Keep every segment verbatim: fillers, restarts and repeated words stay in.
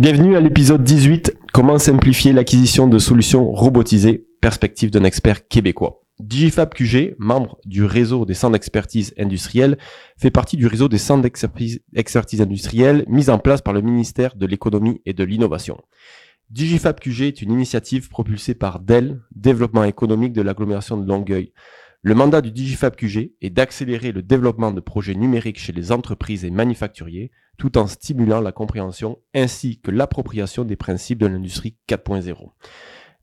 Bienvenue à l'épisode dix-huit, comment simplifier l'acquisition de solutions robotisées, perspective d'un expert québécois. Digifab Q G, membre du réseau des centres d'expertise industrielle, fait partie du réseau des centres d'expertise industrielle mis en place par le ministère de l'économie et de l'innovation. Digifab Q G est une initiative propulsée par D E L, développement économique de l'agglomération de Longueuil. Le mandat du Digifab Q G est d'accélérer le développement de projets numériques chez les entreprises et manufacturiers, tout en stimulant la compréhension ainsi que l'appropriation des principes de l'industrie quatre point zéro.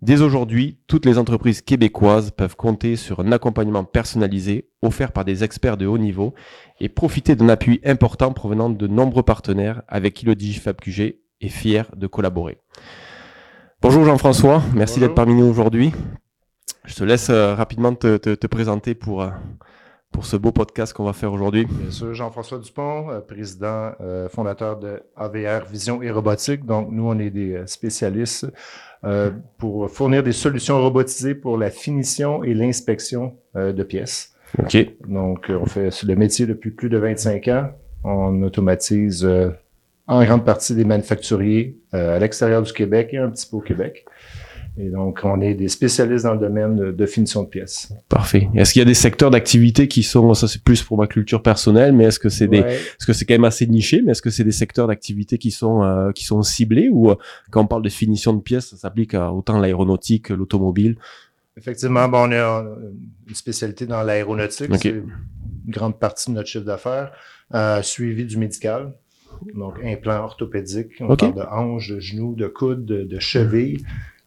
Dès aujourd'hui, toutes les entreprises québécoises peuvent compter sur un accompagnement personnalisé offert par des experts de haut niveau et profiter d'un appui important provenant de nombreux partenaires avec qui le Digifab Q G est fier de collaborer. Bonjour Jean-François, merci Bonjour. D'être parmi nous aujourd'hui. Je te laisse euh, rapidement te, te, te présenter pour, euh, pour ce beau podcast qu'on va faire aujourd'hui. Bien sûr, Jean-François Dupont, euh, président euh, fondateur de A V R Vision et Robotique. Donc, nous, on est des spécialistes euh, pour fournir des solutions robotisées pour la finition et l'inspection euh, de pièces. OK. Donc, on fait le métier depuis plus de vingt-cinq ans. On automatise euh, en grande partie des manufacturiers euh, à l'extérieur du Québec et un petit peu au Québec. Et donc, on est des spécialistes dans le domaine de, de finition de pièces. Parfait. Est-ce qu'il y a des secteurs d'activité qui sont, ça c'est plus pour ma culture personnelle, mais est-ce que c'est des, ouais. est-ce que c'est quand même assez niché, mais est-ce que c'est des secteurs d'activité qui sont, euh, qui sont ciblés ou euh, quand on parle de finition de pièces, ça s'applique à autant l'aéronautique, l'automobile? Effectivement, bon, on a une spécialité dans l'aéronautique. Okay. C'est une grande partie de notre chiffre d'affaires, euh, suivi du médical. Donc, implants orthopédiques. On okay. parle de hanches, de genoux, de coudes, de, de chevilles.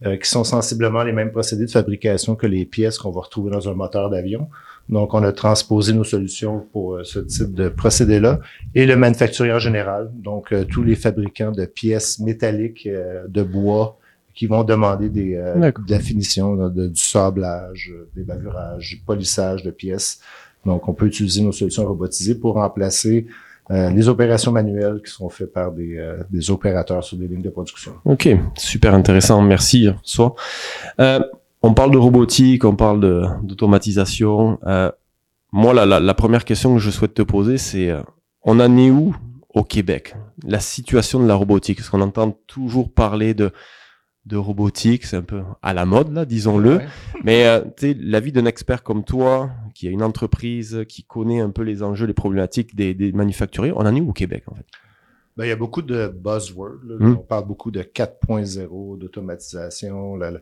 Euh, qui sont sensiblement les mêmes procédés de fabrication que les pièces qu'on va retrouver dans un moteur d'avion. Donc, on a transposé nos solutions pour euh, ce type de procédé-là. Et le manufacturier en général, donc euh, tous les fabricants de pièces métalliques, euh, de bois, qui vont demander des, euh, de la finition, de, de, du sablage, des bavurages, du polissage de pièces. Donc, on peut utiliser nos solutions robotisées pour remplacer Euh, les opérations manuelles qui sont faites par des, euh, des opérateurs sur des lignes de production. OK, super intéressant. Merci, Soi. Euh, on parle de robotique, on parle de, d'automatisation. Euh, moi, la, la, la première question que je souhaite te poser, c'est euh, on en est où au Québec? La situation de la robotique, parce qu'on entend toujours parler de, de robotique, c'est un peu à la mode, là, disons-le. Ouais. Mais euh, tu sais, l'avis d'un expert comme toi, qui a une entreprise, qui connaît un peu les enjeux, les problématiques des, des manufacturiers. On en est où au Québec, en fait? Ben, il y a beaucoup de buzzwords. Mmh. On parle beaucoup de quatre point zéro, d'automatisation. Là, là.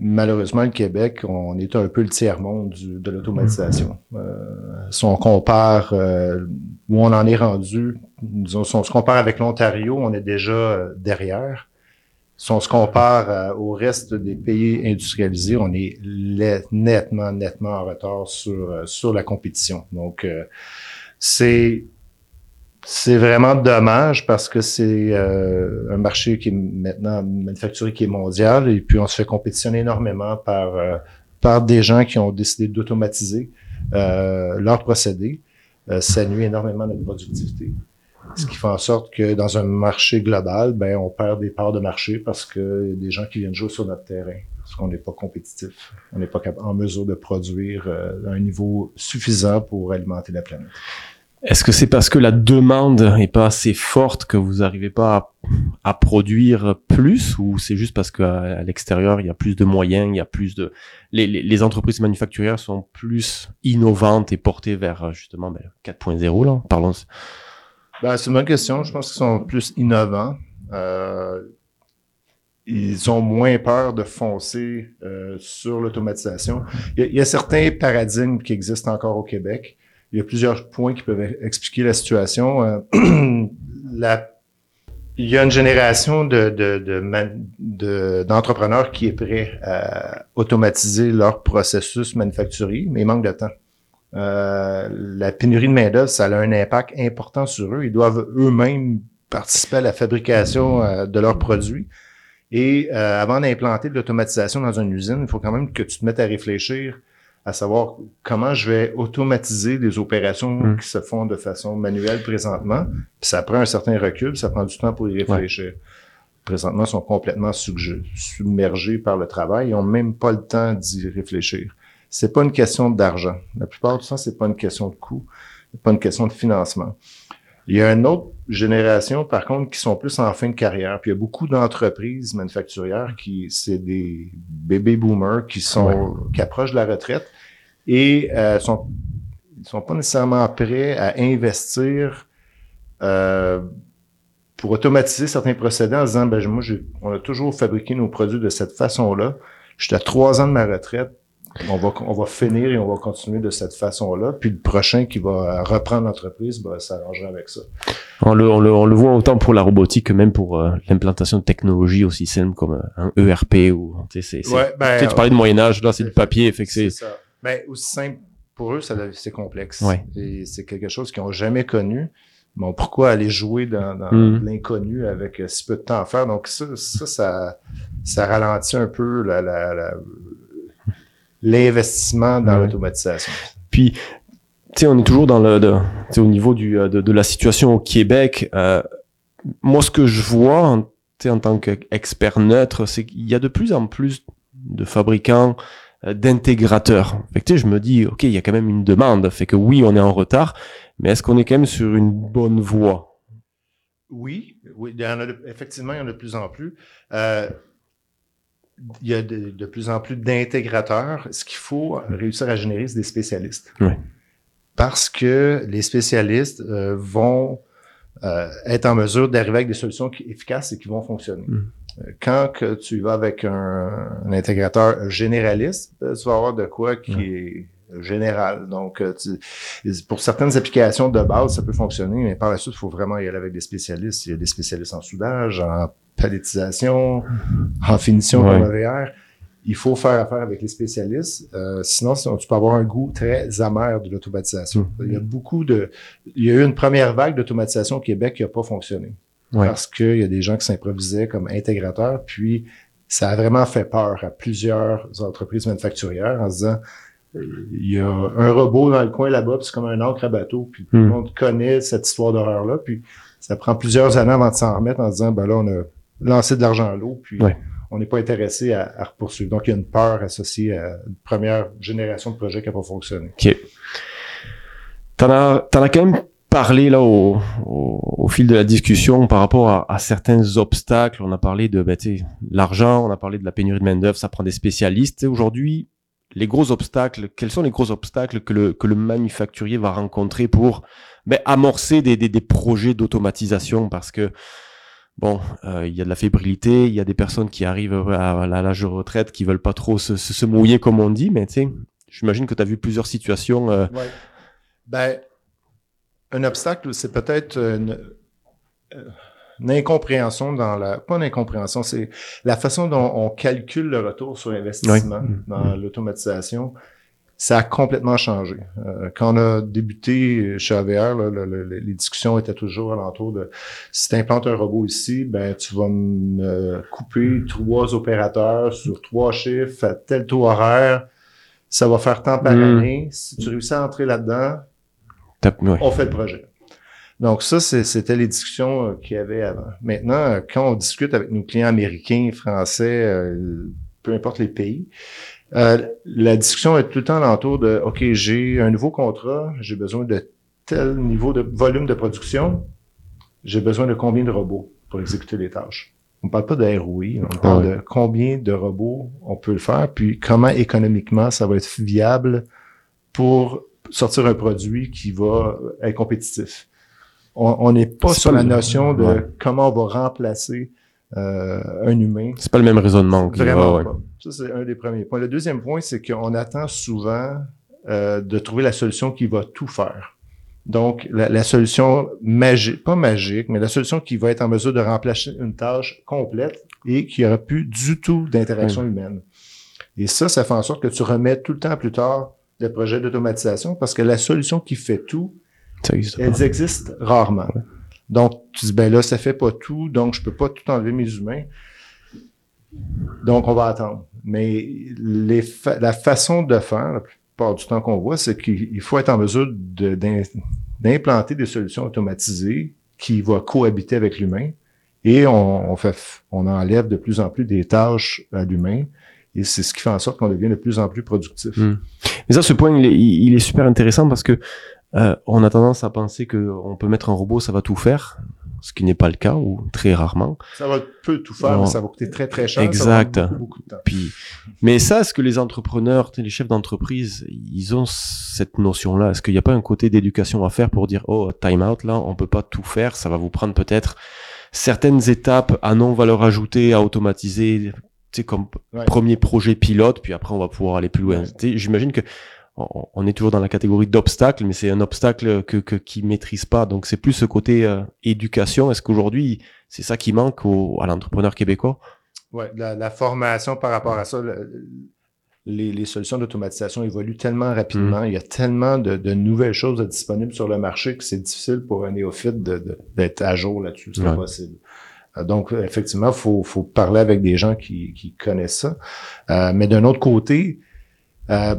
Malheureusement, le Québec, on est un peu le tiers-monde du, de l'automatisation. Mmh. Euh, si on compare euh, où on en est rendu, disons, si on se compare avec l'Ontario, on est déjà derrière. Si on se compare euh, au reste des pays industrialisés, on est let, nettement, nettement en retard sur, euh, sur la compétition. Donc, euh, c'est, c'est vraiment dommage parce que c'est euh, un marché qui est maintenant manufacturé, qui est mondial, et puis on se fait compétitionner énormément par, euh, par des gens qui ont décidé d'automatiser euh, leurs procédés. Euh, ça nuit énormément à notre productivité. Ce qui fait en sorte que dans un marché global, ben on perd des parts de marché parce que y a des gens qui viennent jouer sur notre terrain, parce qu'on n'est pas compétitif, on n'est pas en mesure de produire euh, un niveau suffisant pour alimenter la planète. Est-ce que c'est parce que la demande n'est pas assez forte que vous n'arrivez pas à, à produire plus, ou c'est juste parce qu'à à l'extérieur, il y a plus de moyens, il y a plus de... Les, les, les entreprises manufacturières sont plus innovantes et portées vers justement ben, quatre point zéro, là, parlons... Ben, c'est une bonne question. Je pense qu'ils sont plus innovants. Euh, ils ont moins peur de foncer euh, sur l'automatisation. Il y, a, il y a certains paradigmes qui existent encore au Québec. Il y a plusieurs points qui peuvent expliquer la situation. Euh, la, il y a une génération de, de, de man, de, d'entrepreneurs qui est prêt à automatiser leur processus manufacturier, mais il manque de temps. Euh, la pénurie de main-d'œuvre, ça a un impact important sur eux. Ils doivent eux-mêmes participer à la fabrication euh, de leurs produits. Et euh, avant d'implanter de l'automatisation dans une usine, il faut quand même que tu te mettes à réfléchir à savoir comment je vais automatiser des opérations mmh. qui se font de façon manuelle présentement. Puis ça prend un certain recul, ça prend du temps pour y réfléchir. Ouais. Présentement, ils sont complètement subg- submergés par le travail. Ils n'ont même pas le temps d'y réfléchir. C'est pas une question d'argent. La plupart du temps, c'est pas une question de coût, c'est pas une question de financement. Il y a un autre générations, par contre, qui sont plus en fin de carrière. Puis il y a beaucoup d'entreprises manufacturières qui, c'est des bébés boomers qui sont, ouais. qui approchent de la retraite et euh, sont, sont pas nécessairement prêts à investir euh, pour automatiser certains procédés en disant, ben moi, j'ai, on a toujours fabriqué nos produits de cette façon-là. Je suis à trois ans de ma retraite. On va, on va finir et on va continuer de cette façon-là. Puis le prochain qui va reprendre l'entreprise, ben, s'arrangera avec ça. On le, on le, on le voit autant pour la robotique que même pour euh, l'implantation de technologies aussi simples comme un E R P ou, tu sais, c'est, c'est, ouais, ben, tu, sais tu parlais de Moyen-Âge, là, c'est du papier, fait que c'est. C'est ça. Ben, aussi simple pour eux, ça, c'est complexe. Ouais. Et c'est quelque chose qu'ils n'ont jamais connu. Bon, pourquoi aller jouer dans, dans mmh. l'inconnu avec si peu de temps à faire? Donc, ça, ça, ça, ça ralentit un peu la, la, la l'investissement dans ouais. l'automatisation. Puis, tu sais, on est toujours dans le, de, tu sais, au niveau du, de, de la situation au Québec. Euh, moi, ce que je vois, tu sais, en tant qu'expert neutre, c'est qu'il y a de plus en plus de fabricants, euh, d'intégrateurs. Fait que, tu sais, je me dis, ok, il y a quand même une demande. Fait que oui, on est en retard, mais est-ce qu'on est quand même sur une bonne voie? Oui, oui, il y en a de, effectivement, il y en a de plus en plus. Euh, Il y a de, de plus en plus d'intégrateurs. Ce qu'il faut réussir à générer, c'est des spécialistes. Oui. Parce que les spécialistes euh, vont euh, être en mesure d'arriver avec des solutions qui, efficaces et qui vont fonctionner. Mm. Quand que tu vas avec un, un intégrateur généraliste, tu vas avoir de quoi qui mm. est général. Donc, tu, pour certaines applications de base, ça peut fonctionner, mais par la suite, il faut vraiment y aller avec des spécialistes. Il y a des spécialistes en soudage, en palettisation, en finition comme ouais. A V R. Il faut faire affaire avec les spécialistes. Euh, sinon, tu peux avoir un goût très amer de l'automatisation. Mmh. Il y a beaucoup de... Il y a eu une première vague d'automatisation au Québec qui n'a pas fonctionné. Ouais. Parce qu'il y a des gens qui s'improvisaient comme intégrateurs, puis ça a vraiment fait peur à plusieurs entreprises manufacturières en se disant... Il y a un robot dans le coin là-bas, puis c'est comme un ancre à bateau, puis tout le monde connaît cette histoire d'horreur-là, puis ça prend plusieurs années avant de s'en remettre en disant, ben là, on a lancé de l'argent à l'eau, puis ouais. on n'est pas intéressé à, à poursuivre. Donc, il y a une peur associée à une première génération de projets qui n'a pas fonctionné. OK. T'en as, t'en as quand même parlé là au, au, au fil de la discussion par rapport à, à certains obstacles. On a parlé de ben, tu sais, l'argent, on a parlé de la pénurie de main-d'œuvre, ça prend des spécialistes. Et aujourd'hui, les gros obstacles, quels sont les gros obstacles que le, que le manufacturier va rencontrer pour ben, amorcer des, des, des projets d'automatisation? Parce que, bon, euh, il y a de la fébrilité, il y a des personnes qui arrivent à, à l'âge de retraite qui veulent pas trop se, se, se mouiller, comme on dit, mais tu sais, j'imagine que tu as vu plusieurs situations. Euh... Ouais. Ben, un obstacle, c'est peut-être une, une incompréhension dans la... Pas une incompréhension, c'est la façon dont on calcule le retour sur investissement oui. dans mmh. l'automatisation. Ça a complètement changé. Euh, quand on a débuté chez A V R, là, le, le, les discussions étaient toujours alentour de si tu implantes un robot ici, ben tu vas me couper trois opérateurs sur trois chiffres à tel taux horaire, ça va faire tant par année. Si tu réussis à entrer là-dedans, T'as, ouais. on fait le projet. Donc ça, c'est, c'était les discussions qu'il y avait avant. Maintenant, quand on discute avec nos clients américains, français, euh, peu importe les pays, Euh, la discussion est tout le temps alentour de « OK, j'ai un nouveau contrat, j'ai besoin de tel niveau de volume de production, j'ai besoin de combien de robots pour exécuter les tâches? » On ne parle pas de R O I, on parle ouais. de combien de robots on peut le faire, puis comment économiquement ça va être viable pour sortir un produit qui va être compétitif. On n'est pas C'est sur la notion de ouais. comment on va remplacer Euh, un humain. C'est pas le même raisonnement. Vraiment ouais. pas. Ça, c'est un des premiers points. Le deuxième point, c'est qu'on attend souvent euh, de trouver la solution qui va tout faire. Donc, la, la solution magique, pas magique, mais la solution qui va être en mesure de remplacer une tâche complète et qui n'aura plus du tout d'interaction mmh. humaine. Et ça, ça fait en sorte que tu remets tout le temps plus tard le projet d'automatisation parce que la solution qui fait tout, elle existe rarement. Ouais. Donc, tu dis, ben là, ça fait pas tout, donc je peux pas tout enlever mes humains. Donc, on va attendre. Mais les fa- la façon de faire, la plupart du temps qu'on voit, c'est qu'il faut être en mesure de, d'im- d'implanter des solutions automatisées qui vont cohabiter avec l'humain. Et on, on, fait, on enlève de plus en plus des tâches à l'humain. Et c'est ce qui fait en sorte qu'on devient de plus en plus productif. Mmh. Mais ça, ce point, il est, il est super intéressant parce que Euh, on a tendance à penser que on peut mettre un robot, ça va tout faire. ce qui n'est pas le cas ou très rarement. Ça va peu tout faire, bon, mais ça va coûter très très cher. Exact. Ça va beaucoup, beaucoup de temps. Puis, mais ça, ce que les entrepreneurs, les chefs d'entreprise, ils ont cette notion-là. Est-ce qu'il n'y a pas un côté d'éducation à faire pour dire, oh, time out, là, on peut pas tout faire, ça va vous prendre peut-être certaines étapes à non-valeur ajoutée, à automatiser, tu sais, comme ouais. premier projet pilote, puis après, on va pouvoir aller plus loin. Ouais. Tu sais, j'imagine que on est toujours dans la catégorie d'obstacle, mais c'est un obstacle que, que, qu'ils maîtrisent pas. Donc, c'est plus ce côté euh, éducation. Est-ce qu'aujourd'hui, c'est ça qui manque au, à l'entrepreneur québécois? Oui, la, la formation par rapport à ça. Le, les, les solutions d'automatisation évoluent tellement rapidement. Mmh. Il y a tellement de, de nouvelles choses disponibles sur le marché que c'est difficile pour un néophyte de, de, d'être à jour là-dessus. C'est ouais. impossible. Donc, effectivement, il faut, faut parler avec des gens qui, qui connaissent ça. Euh, mais d'un autre côté... Euh,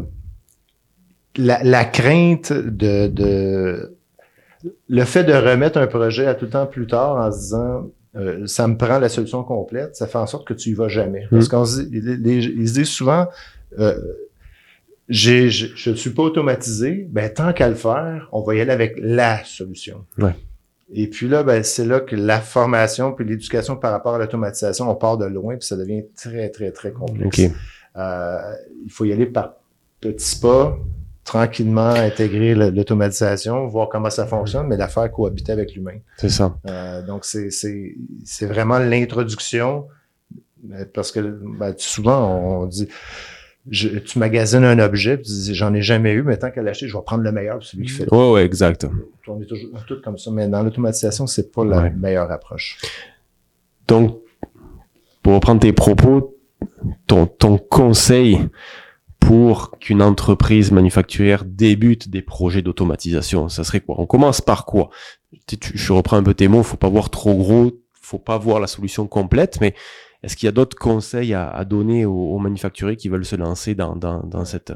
La, la crainte de, de le fait de remettre un projet à tout le temps plus tard en se disant euh, ça me prend la solution complète, ça fait en sorte que tu y vas jamais. Mmh. Parce qu'on se dit, les, ils se disent souvent euh, j'ai, j'ai, je ne suis pas automatisé, ben tant qu'à le faire, on va y aller avec la solution. Ouais. Et puis là, ben, c'est là que la formation puis l'éducation par rapport à l'automatisation, on part de loin puis ça devient très, très, très complexe. Okay. Euh, il faut y aller par petits pas. Tranquillement intégrer l'automatisation, voir comment ça fonctionne, mais la faire cohabiter avec l'humain. C'est ça. Euh, donc, c'est, c'est, c'est vraiment l'introduction, parce que ben, souvent, on dit, je, tu magasines un objet, tu dis, j'en ai jamais eu, mais tant qu'à l'acheter, je vais prendre le meilleur pour celui qui fait. Oui, oui, exact. On est toujours tout comme ça, mais dans l'automatisation, c'est pas la ouais. meilleure approche. Donc, pour reprendre tes propos, ton, ton conseil... pour qu'une entreprise manufacturière débute des projets d'automatisation, ça serait quoi? On commence par quoi? Je reprends un peu tes mots, faut pas voir trop gros, faut pas voir la solution complète, mais est-ce qu'il y a d'autres conseils à, à donner aux, aux manufacturiers qui veulent se lancer dans, dans, dans cette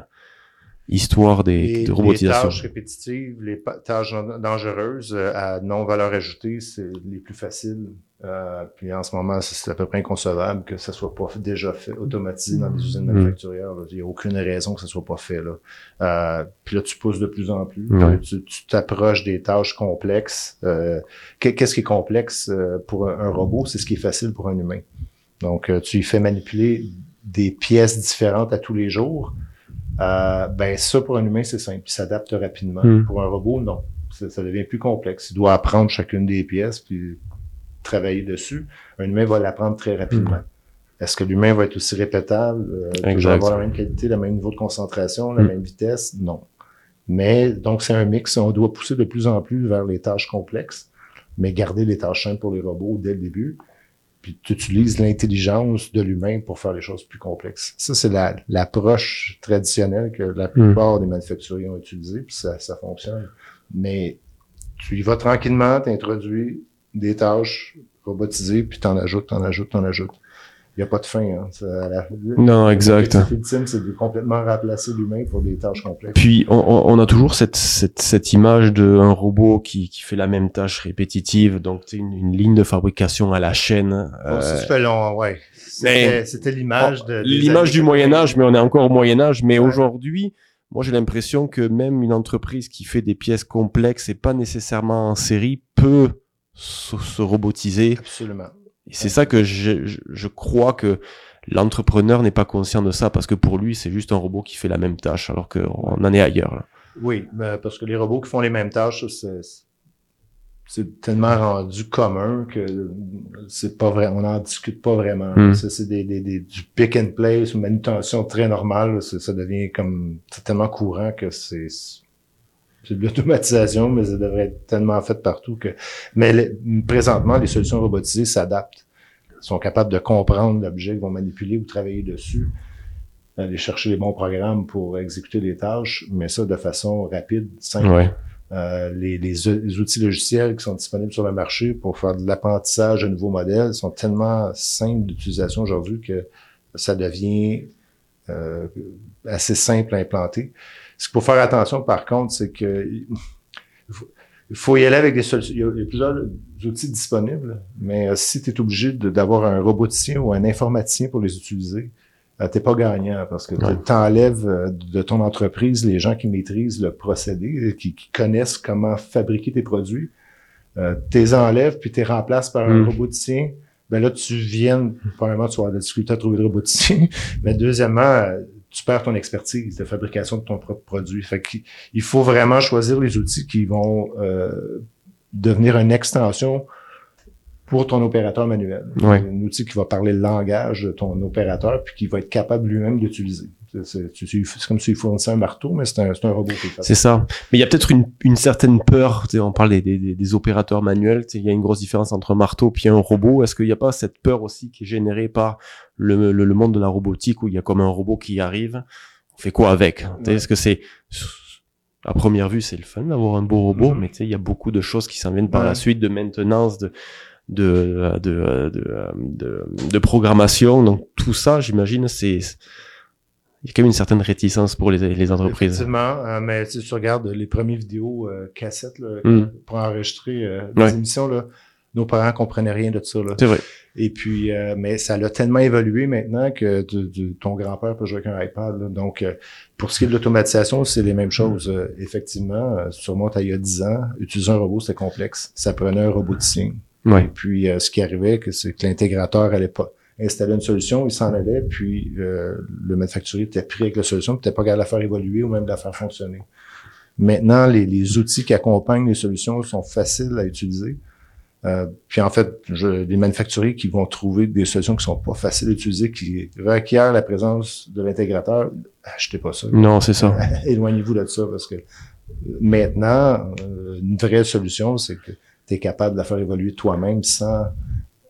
histoire des, de robotisation? Les tâches répétitives, les tâches dangereuses à non-valeur ajoutée, c'est les plus faciles. Euh, puis en ce moment, c'est à peu près inconcevable que ça soit pas déjà fait, automatisé dans les usines manufacturières. Là. Il n'y a aucune raison que ça soit pas fait. Là. Euh, puis là, tu pousses de plus en plus. Ouais. Tu, tu t'approches des tâches complexes. Euh, qu'est-ce qui est complexe pour un robot? C'est ce qui est facile pour un humain. Donc, tu lui fais manipuler des pièces différentes à tous les jours. Euh, ben ça, pour un humain, c'est simple. Il s'adapte rapidement. Mm. Pour un robot, non. Ça, ça devient plus complexe. Il doit apprendre chacune des pièces, puis... travailler dessus, un humain va l'apprendre très rapidement. Mmh. Est-ce que l'humain va être aussi répétable, euh, toujours avoir la même qualité, le même niveau de concentration, la mmh. même vitesse? Non. Mais donc, c'est un mix. On doit pousser de plus en plus vers les tâches complexes, mais garder les tâches simples pour les robots dès le début. Puis, tu utilises l'intelligence de l'humain pour faire les choses plus complexes. Ça, c'est la, l'approche traditionnelle que la plupart mmh. des manufacturiers ont utilisée, puis ça, ça fonctionne. Mais tu y vas tranquillement, t'introduis des tâches robotisées, puis t'en ajoutes, t'en ajoutes, t'en ajoutes. Il n'y a pas de fin. Hein. Ça, la, non, exact. L'ultime, c'est de complètement remplacer l'humain pour des tâches complexes. Puis, on, on a toujours cette, cette, cette image d'un robot qui, qui fait la même tâche répétitive, donc tu sais, une, une ligne de fabrication à la chaîne. Bon, euh, c'est super long, ouais. C'était, mais, c'était l'image de... L'image du Moyen-Âge, mais on est encore au Moyen-Âge, mais ouais. Aujourd'hui... Moi, j'ai l'impression que même une entreprise qui fait des pièces complexes et pas nécessairement en série peut... Se, se robotiser. Absolument. Et c'est Absolument. ça que je, je, je crois que l'entrepreneur n'est pas conscient de ça parce que pour lui, c'est juste un robot qui fait la même tâche alors qu'on en est ailleurs. Là. Oui, parce que les robots qui font les mêmes tâches, c'est, c'est tellement rendu commun que c'est pas vrai, on n'en discute pas vraiment. Mmh. Ça, c'est des, des, des, du pick and place, une manutention très normale. Ça devient comme, c'est tellement courant que c'est... C'est de l'automatisation, mais ça devrait être tellement fait partout que. Mais le, présentement, les solutions robotisées s'adaptent. Elles sont capables de comprendre l'objet qu'ils vont manipuler ou travailler dessus, aller chercher les bons programmes pour exécuter les tâches, mais ça de façon rapide, simple. Ouais. Euh, les, les, les outils logiciels qui sont disponibles sur le marché pour faire de l'apprentissage de nouveaux modèles sont tellement simples d'utilisation aujourd'hui que ça devient euh, assez simple à implanter. Ce qu'il faut faire attention, par contre, c'est que il faut y aller avec des solutions. Il y a plusieurs outils disponibles, mais euh, si tu es obligé de, d'avoir un roboticien ou un informaticien pour les utiliser, euh, t'es pas gagnant parce que ouais. tu enlèves de ton entreprise les gens qui maîtrisent le procédé, qui, qui connaissent comment fabriquer tes produits. euh, t'es enlèves puis t'es remplaces par un mmh. roboticien, ben là, tu viens, premièrement, tu vas avoir de la difficulté à trouver de roboticien, mais deuxièmement, tu perds ton expertise de fabrication de ton propre produit. Fait qu'il faut vraiment choisir les outils qui vont euh, devenir une extension pour ton opérateur manuel. Ouais. Un outil qui va parler le langage de ton opérateur puis qui va être capable lui-même d'utiliser. C'est, c'est, c'est comme s'il fournissait un marteau, mais c'est un, c'est un robot. C'est ça. Mais il y a peut-être une, une certaine peur. On parle des, des, des opérateurs manuels. Il y a une grosse différence entre un marteau et un robot. Est-ce qu'il n'y a pas cette peur aussi qui est générée par le, le, le monde de la robotique où il y a comme un robot qui arrive? On fait quoi avec? Ouais. Est-ce que c'est... À première vue, c'est le fun d'avoir un beau robot, mm-hmm. mais il y a beaucoup de choses qui s'en viennent par ouais. la suite, de maintenance, de... De, de, de, de, de programmation. Donc, tout ça, j'imagine, c'est, c'est, il y a quand même une certaine réticence pour les, les entreprises. Effectivement, euh, mais si tu regardes les premières vidéos euh, cassettes là, mm. pour enregistrer euh, des ouais. émissions, là, nos parents comprenaient rien de ça. Là. C'est vrai. Et puis, euh, mais ça l'a tellement évolué maintenant que de, de, ton grand-père peut jouer avec un iPad. Là. Donc, euh, pour ce qui est de l'automatisation, c'est les mêmes choses. Euh, effectivement, euh, sur mon taille il y a dix ans, utiliser un robot, c'était complexe. Ça prenait un roboticien. Ouais. Et puis, euh, ce qui arrivait, que c'est que l'intégrateur allait pas installer une solution, il s'en allait, puis euh, le manufacturier était pris avec la solution, puis n'était pas capable de la faire évoluer ou même de la faire fonctionner. Maintenant, les, les outils qui accompagnent les solutions sont faciles à utiliser. Euh, puis en fait, je, les manufacturiers qui vont trouver des solutions qui sont pas faciles à utiliser, qui requièrent la présence de l'intégrateur, achetez pas ça. Non, c'est ça. Éloignez-vous de ça, parce que maintenant, euh, une vraie solution, c'est que tu es capable de la faire évoluer toi-même sans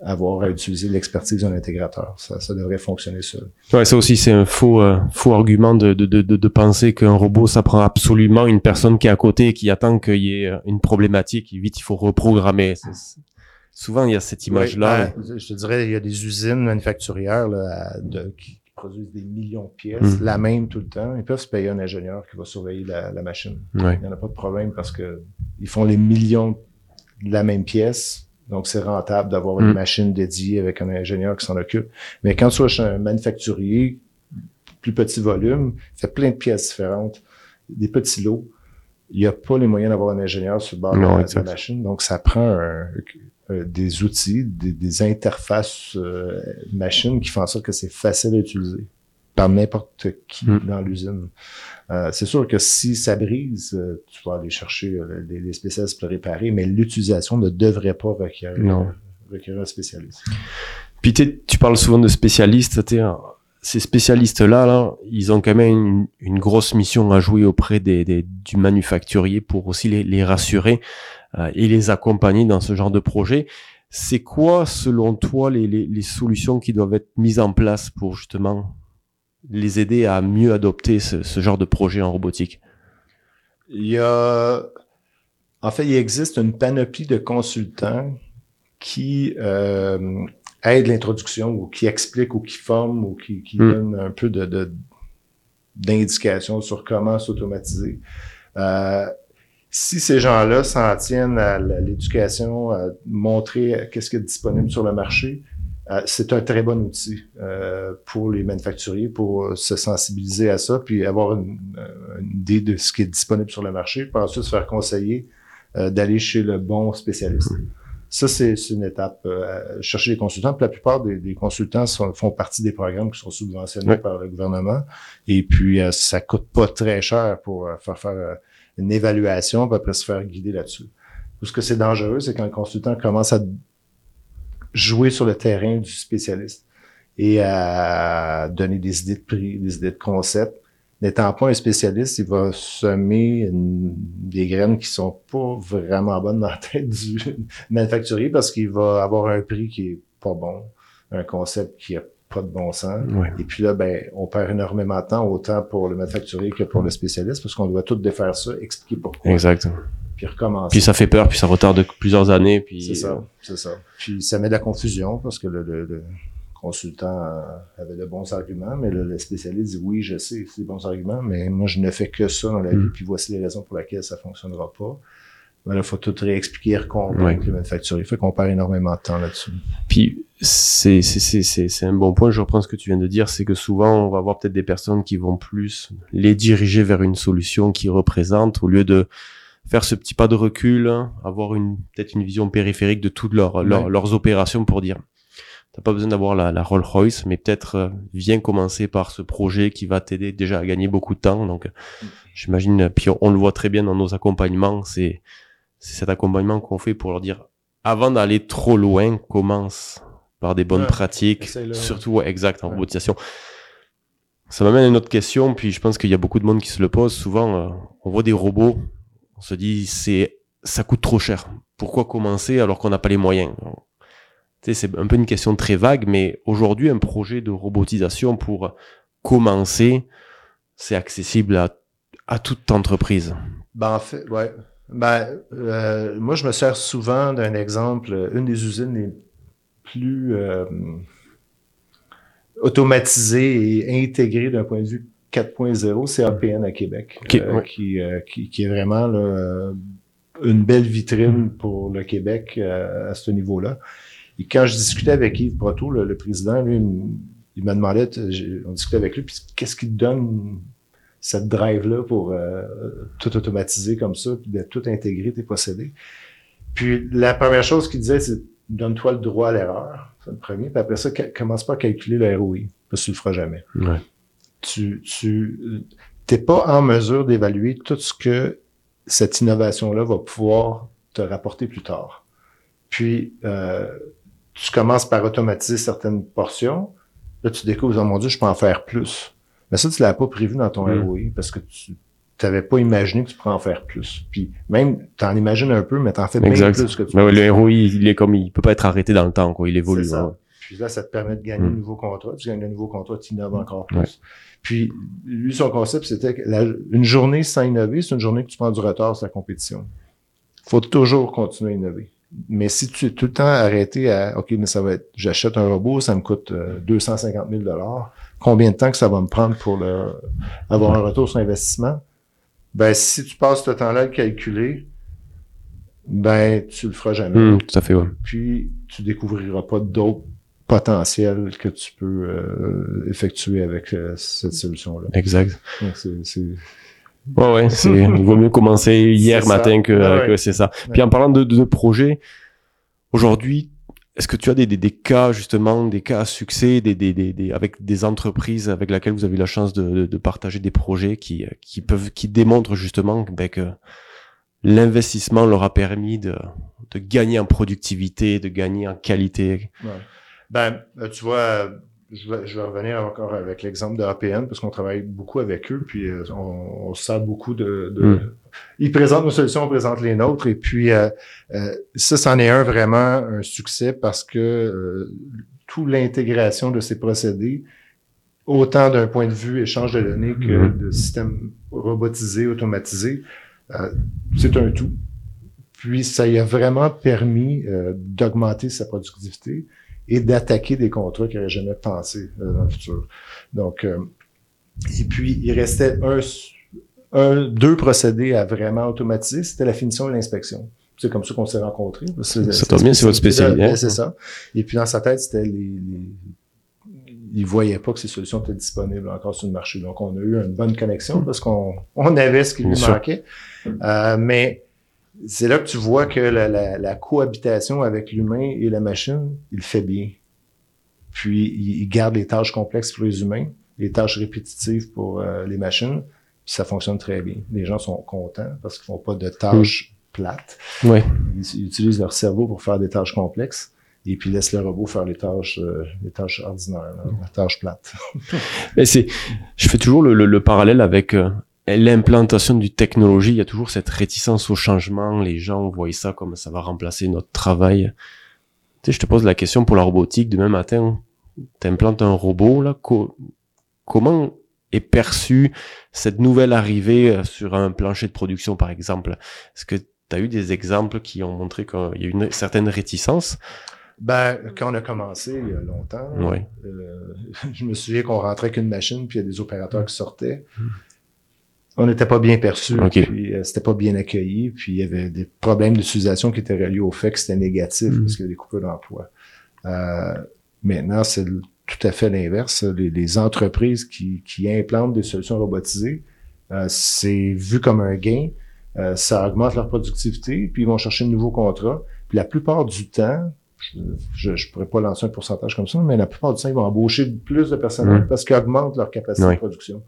avoir à utiliser l'expertise d'un intégrateur. Ça, ça devrait fonctionner seul. Ouais, ça aussi, c'est un faux, euh, faux argument de, de, de, de penser qu'un robot, ça prend absolument une personne qui est à côté et qui attend qu'il y ait une problématique et vite, il faut reprogrammer. C'est, c'est... Souvent, il y a cette image-là. Ouais, ben, je te dirais, il y a des usines manufacturières là, de, qui produisent des millions de pièces, mmh. la même tout le temps. Ils peuvent se payer un ingénieur qui va surveiller la, la machine. Ouais. Il n'y en a pas de problème parce que ils font les millions de la même pièce, donc c'est rentable d'avoir une mmh. machine dédiée avec un ingénieur qui s'en occupe. Mais quand tu vas chez un manufacturier, plus petit volume, il fait plein de pièces différentes, des petits lots, il n'y a pas les moyens d'avoir un ingénieur sur le bord non, de, de la machine, donc ça prend un, un, des outils, des, des interfaces euh, machines qui font en sorte que c'est facile à utiliser par n'importe qui mmh. dans l'usine. Euh, c'est sûr que si ça brise, euh, tu vas aller chercher euh, les, les spécialistes pour réparer, mais l'utilisation ne devrait pas requérir, non. requérir un spécialiste. Puis tu parles souvent de spécialistes. Ces spécialistes-là, là, ils ont quand même une, une grosse mission à jouer auprès des, des, du manufacturier pour aussi les, les rassurer euh, et les accompagner dans ce genre de projet. C'est quoi, selon toi, les, les, les solutions qui doivent être mises en place pour justement les aider à mieux adopter ce, ce genre de projet en robotique? Il y a... En fait, il existe une panoplie de consultants qui euh, aident l'introduction ou qui expliquent ou qui forment ou qui, qui mmh. donnent un peu de, de, d'indications sur comment s'automatiser. Euh, si ces gens-là s'en tiennent à l'éducation, à montrer qu'est-ce qui est disponible sur le marché, c'est un très bon outil euh, pour les manufacturiers, pour se sensibiliser à ça, puis avoir une, une idée de ce qui est disponible sur le marché, puis ensuite se faire conseiller euh, d'aller chez le bon spécialiste. Mmh. Ça, c'est, c'est une étape. Euh, chercher des consultants. Puis la plupart des, des consultants sont, font partie des programmes qui sont subventionnés oui. par le gouvernement. Et puis, euh, ça coûte pas très cher pour euh, faire faire euh, une évaluation, puis après se faire guider là-dessus. Ce que c'est dangereux, c'est quand le consultant commence à jouer sur le terrain du spécialiste et à donner des idées de prix, des idées de concepts. N'étant pas un spécialiste, il va semer une, des graines qui sont pas vraiment bonnes dans la tête du manufacturier parce qu'il va avoir un prix qui est pas bon, un concept qui a pas de bon sens. Ouais. Et puis là, ben, on perd énormément de temps, autant pour le manufacturier que pour le spécialiste, parce qu'on doit tout défaire ça, expliquer pourquoi. Exactement. Puis recommencer. Puis ça fait peur, puis ça retarde plusieurs années. Puis... C'est ça, c'est ça. Puis ça met de la confusion parce que le, le, le consultant avait de bons arguments, mais le, le spécialiste dit « oui, je sais, c'est des bons arguments, mais moi je ne fais que ça dans la vie, mmh. puis voici les raisons pour lesquelles ça ne fonctionnera pas ». Il faut tout réexpliquer, reconvaincre ouais. les manufacturiers. Fait qu'on perd énormément de temps là-dessus. Puis, c'est, c'est, c'est, c'est, c'est un bon point. Je reprends ce que tu viens de dire. C'est que souvent, on va avoir peut-être des personnes qui vont plus les diriger vers une solution qu'ils représentent au lieu de faire ce petit pas de recul, hein, avoir une peut-être une vision périphérique de toutes leur, leur, ouais. leurs opérations pour dire, t'as pas besoin d'avoir la, la Rolls-Royce, mais peut-être euh, viens commencer par ce projet qui va t'aider déjà à gagner beaucoup de temps. Donc, okay. j'imagine, puis on, on le voit très bien dans nos accompagnements, c'est, c'est cet accompagnement qu'on fait pour leur dire, avant d'aller trop loin, commence par des bonnes ouais, pratiques, le... surtout ouais, exact en ouais. robotisation. Ça m'amène à une autre question, puis je pense qu'il y a beaucoup de monde qui se le pose. Souvent, euh, on voit des robots, on se dit c'est ça coûte trop cher. Pourquoi commencer alors qu'on n'a pas les moyens ? Tu sais, c'est un peu une question très vague, mais aujourd'hui, un projet de robotisation pour commencer, c'est accessible à, à toute entreprise. Ben, en fait, ouais. Ben, euh, moi, je me sers souvent d'un exemple. Une des usines les plus... Euh, automatisé et intégré d'un point de vue quatre point zéro, c'est A P N à Québec, okay, euh, ouais. qui, euh, qui, qui est vraiment là, une belle vitrine pour le Québec euh, à ce niveau-là. Et quand je discutais avec Yves Proto, le, le président, lui, il m'a demandé, on discutait avec lui, puis qu'est-ce qui te donne cette drive-là pour euh, tout automatiser comme ça, puis de tout intégrer tes procédés. Puis la première chose qu'il disait, c'est donne-toi le droit à l'erreur. Le premier, puis après ça, commence pas à calculer le R O I, parce que tu le feras jamais. Ouais. Tu, tu, t'es pas en mesure d'évaluer tout ce que cette innovation-là va pouvoir te rapporter plus tard. Puis, euh, tu commences par automatiser certaines portions, là, tu découvres, oh mon Dieu, je peux en faire plus. Mais ça, tu l'as pas prévu dans ton mmh. R O I, parce que tu t'avais pas imaginé que tu pourrais en faire plus. Puis même, t'en imagines un peu, mais t'en fais bien plus que tu peux. Le R O I, il est comme, il peut pas être arrêté dans le temps, quoi. Il évolue. C'est ça. Ouais. Puis là, ça te permet de gagner mmh. un nouveau contrat. Tu gagnes un nouveau contrat, tu innoves encore plus. Ouais. Puis lui, son concept, c'était que la, une journée sans innover, c'est une journée que tu prends du retard sur la compétition. Faut toujours continuer à innover. Mais si tu es tout le temps arrêté à, OK, mais ça va être, j'achète un robot, ça me coûte euh, deux cent cinquante mille dollars. Combien de temps que ça va me prendre pour le, avoir un retour sur investissement? Ben, si tu passes ce temps-là à le calculer, ben, tu le feras jamais. Mmh, tout à fait, ouais. Puis, tu découvriras pas d'autres potentiels que tu peux euh, effectuer avec euh, cette solution-là. Exact. Donc, c'est, c'est... Ouais, ouais, c'est, il vaut mieux commencer hier c'est matin que, ah, ouais. que c'est ça. Puis, ouais. en parlant de, de projets, aujourd'hui, est-ce que tu as des, des, des cas, justement, des cas à succès, des, des, des, des, avec des entreprises avec lesquelles vous avez eu la chance de, de, de partager des projets qui, qui peuvent, qui démontrent justement, ben, que l'investissement leur a permis de, de gagner en productivité, de gagner en qualité? Ouais. Ben, tu vois, je vais, je vais revenir encore avec l'exemple de A P N parce qu'on travaille beaucoup avec eux, puis on, on sert beaucoup de, de mm. Ils présentent nos solutions, on présente les nôtres, et puis euh, euh, ça, c'en est un vraiment un succès parce que euh, toute l'intégration de ces procédés, autant d'un point de vue échange de données que de système robotisé, automatisé, euh, c'est un tout. Puis ça y a vraiment permis euh, d'augmenter sa productivité et d'attaquer des contrats qu'il n'aurait jamais pensé euh, dans le futur. Donc, euh, et puis il restait un... Un, deux procédés à vraiment automatiser, c'était la finition et l'inspection. C'est comme ça qu'on s'est rencontrés. C'est, ça tombe bien, c'est votre spécialité. Hein. C'est ça. Et puis dans sa tête, c'était les, les, il voyait pas que ces solutions étaient disponibles encore sur le marché. Donc on a eu une bonne connexion parce qu'on on avait ce qui lui bien manquait. Euh, mais c'est là que tu vois que la, la, la cohabitation avec l'humain et la machine, il le fait bien. Puis il garde les tâches complexes pour les humains, les tâches répétitives pour euh, les machines. Puis ça fonctionne très bien. Les gens sont contents parce qu'ils font pas de tâches mmh. plates. Oui. Ils, ils utilisent leur cerveau pour faire des tâches complexes et puis laissent le robot faire les tâches, euh, les tâches ordinaires, hein, mmh. les tâches plates. Mais c'est, je fais toujours le, le, le parallèle avec euh, l'implantation d'une technologie. Il y a toujours cette réticence au changement. Les gens voient ça comme ça va remplacer notre travail. Tu sais, je te pose la question pour la robotique. Demain matin, t'implantes un robot là. Co- comment est perçue cette nouvelle arrivée sur un plancher de production, par exemple? Est-ce que tu as eu des exemples qui ont montré qu'il y a une certaine réticence? Ben, quand on a commencé il y a longtemps, ouais. euh, je me souviens qu'on rentrait qu'une machine, puis il y a des opérateurs qui sortaient. Mmh. On n'était pas bien perçu, okay. puis euh, c'était pas bien accueilli, puis il y avait des problèmes d'utilisation qui étaient reliés au fait que c'était négatif, mmh. parce qu'il y avait des coupures d'emploi. Euh, maintenant, c'est le tout à fait l'inverse. Les, les entreprises qui, qui implantent des solutions robotisées, euh, c'est vu comme un gain. euh, ça augmente leur productivité, puis ils vont chercher de nouveaux contrats. Puis la plupart du temps, je ne pourrais pas lancer un pourcentage comme ça, mais la plupart du temps, ils vont embaucher plus de personnel mmh. parce qu'ils augmentent leur capacité oui. de production.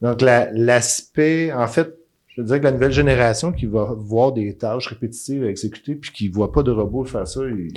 Donc, la, l'aspect, en fait, je dirais que la nouvelle génération qui va voir des tâches répétitives à exécuter puis qui ne voit pas de robots faire ça, ils,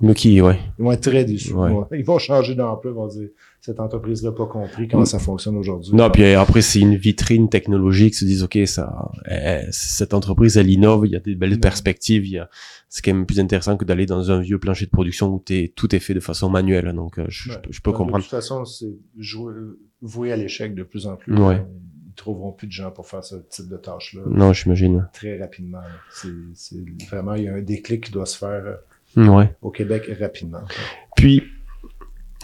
mais qui, ouais. ils vont être très déçus. Ouais. Ils vont changer d'emploi, ils vont dire « cette entreprise-là n'a pas compris comment ça fonctionne aujourd'hui ». Non, puis après, c'est une vitrine technologique, ils se disent « ok, ça, elle, cette entreprise, elle innove, il y a des belles ouais. perspectives, il y a, c'est quand même plus intéressant que d'aller dans un vieux plancher de production où t'es, tout est fait de façon manuelle ». Donc, je, ouais. je, je peux donc, comprendre. De toute façon, c'est jouer, voué à l'échec de plus en plus. Ouais. Ils trouveront plus de gens pour faire ce type de tâche-là. Non, j'imagine. Très rapidement. C'est, c'est vraiment, il y a un déclic qui doit se faire ouais. au Québec rapidement. Puis,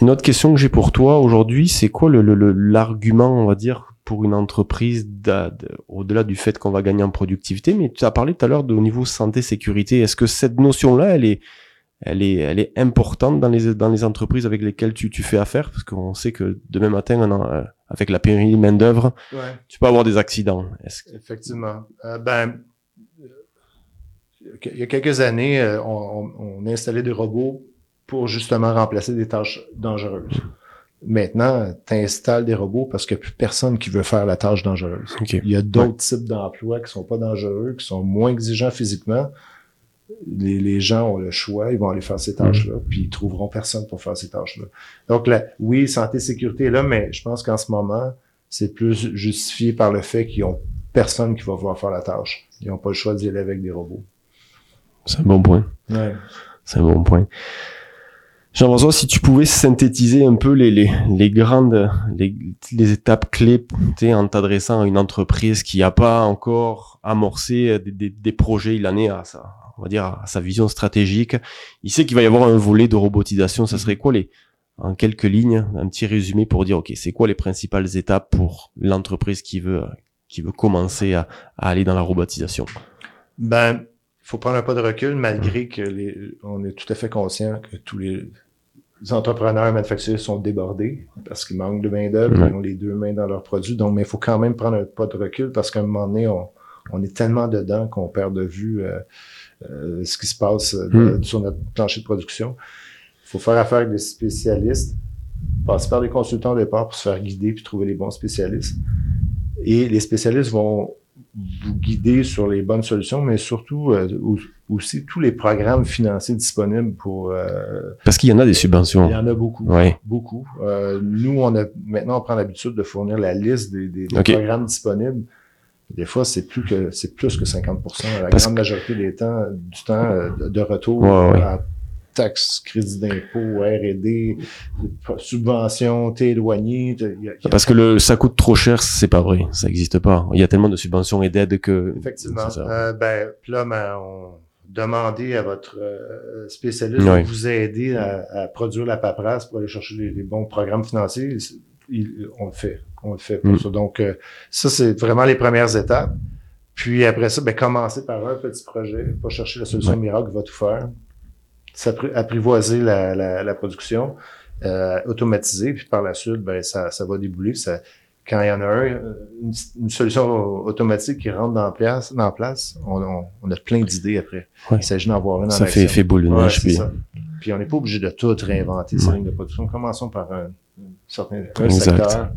une autre question que j'ai pour toi aujourd'hui, c'est quoi le, le, le, l'argument, on va dire, pour une entreprise au-delà du fait qu'on va gagner en productivité? Mais tu as parlé tout à l'heure de, au niveau santé-sécurité. Est-ce que cette notion-là, elle est... Elle est, elle est importante dans les, dans les entreprises avec lesquelles tu, tu fais affaire, parce qu'on sait que demain matin, on a, avec la pénurie de main d'œuvre, ouais. tu peux avoir des accidents. Est-ce que... Effectivement. Euh, ben, il y a quelques années, on, on a installé des robots pour justement remplacer des tâches dangereuses. Maintenant, tu installes des robots parce qu'il n'y a plus personne qui veut faire la tâche dangereuse. Okay. Il y a d'autres ouais. types d'emplois qui sont pas dangereux, qui sont moins exigeants physiquement. Les, les gens ont le choix, ils vont aller faire ces tâches-là, mmh. puis ils trouveront personne pour faire ces tâches-là. Donc, la, oui, santé, sécurité est là, mais je pense qu'en ce moment, c'est plus justifié par le fait qu'ils n'ont personne qui va vouloir faire la tâche. Ils n'ont pas le choix d'y aller avec des robots. C'est un bon point. Ouais. C'est un bon point. Jean-François, si tu pouvais synthétiser un peu les, les, les grandes, les, les étapes clés, tu sais, en t'adressant à une entreprise qui n'a pas encore amorcé des, des, des projets, il en est à ça. On va dire, à sa vision stratégique. Il sait qu'il va y avoir un volet de robotisation. Ça serait quoi les, en quelques lignes, un petit résumé pour dire, OK, c'est quoi les principales étapes pour l'entreprise qui veut, qui veut commencer à, à aller dans la robotisation? Ben, il faut prendre un pas de recul, malgré que les, on est tout à fait conscient que tous les entrepreneurs manufacturiers sont débordés parce qu'ils manquent de main-d'œuvre, mmh. ils ont les deux mains dans leurs produits. Donc, mais il faut quand même prendre un pas de recul parce qu'à un moment donné, on, on est tellement dedans qu'on perd de vue, euh, Euh, ce qui se passe de, mmh. sur notre plancher de production. Il faut faire affaire avec des spécialistes, passer par des consultants au départ pour se faire guider puis trouver les bons spécialistes. Et les spécialistes vont vous guider sur les bonnes solutions, mais surtout euh, aussi tous les programmes financiers disponibles pour… Euh, Parce qu'il y en a des subventions. Il y en a beaucoup, ouais. beaucoup. Euh, nous, on a maintenant, on prend l'habitude de fournir la liste des, des, des okay. programmes disponibles. Des fois, c'est plus que c'est plus que cinquante pour cent, la Parce grande majorité que... des temps, du temps euh, de retour ouais, euh, ouais. à taxes, crédits d'impôt, R et D, subventions, t'es éloigné. T'es, y a, y a... Parce que le ça coûte trop cher, c'est pas vrai, ça n'existe pas. Il y a tellement de subventions et d'aides que. Effectivement. Euh, ben là, ben, on demandez à votre euh, spécialiste oui. de vous aider à, à produire la paperasse pour aller chercher les, les bons programmes financiers. Il, on le fait. On le fait pour mmh. ça. Donc, euh, ça, c'est vraiment les premières étapes. Puis après ça, ben, commencer par un petit projet, pas chercher la solution miracle qui va tout faire, apprivoiser la, la, la production, euh, automatiser, puis par la suite, ben, ça, ça va débouler. Ça, quand il y en a un, une, une solution automatique qui rentre dans place, dans place on, on, on a plein d'idées après. Ouais. Il s'agit d'en voir une dans ça l'action. Ça fait effet boule de neige. Ouais, puis on n'est pas obligé de tout réinventer, ces ouais. lignes de production. Commençons par un, certain, un secteur.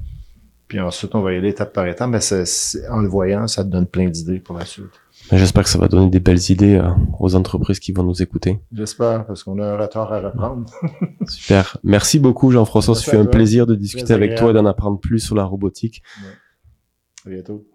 Puis ensuite, on va y aller étape par étape, mais c'est, c'est, en le voyant, ça te donne plein d'idées pour la suite. J'espère que ça va donner des belles idées euh, aux entreprises qui vont nous écouter. J'espère, parce qu'on a un retard à reprendre. Super. Merci beaucoup, Jean-François. Merci ça fait un plaisir de discuter avec toi et d'en apprendre plus sur la robotique. Ouais. À bientôt.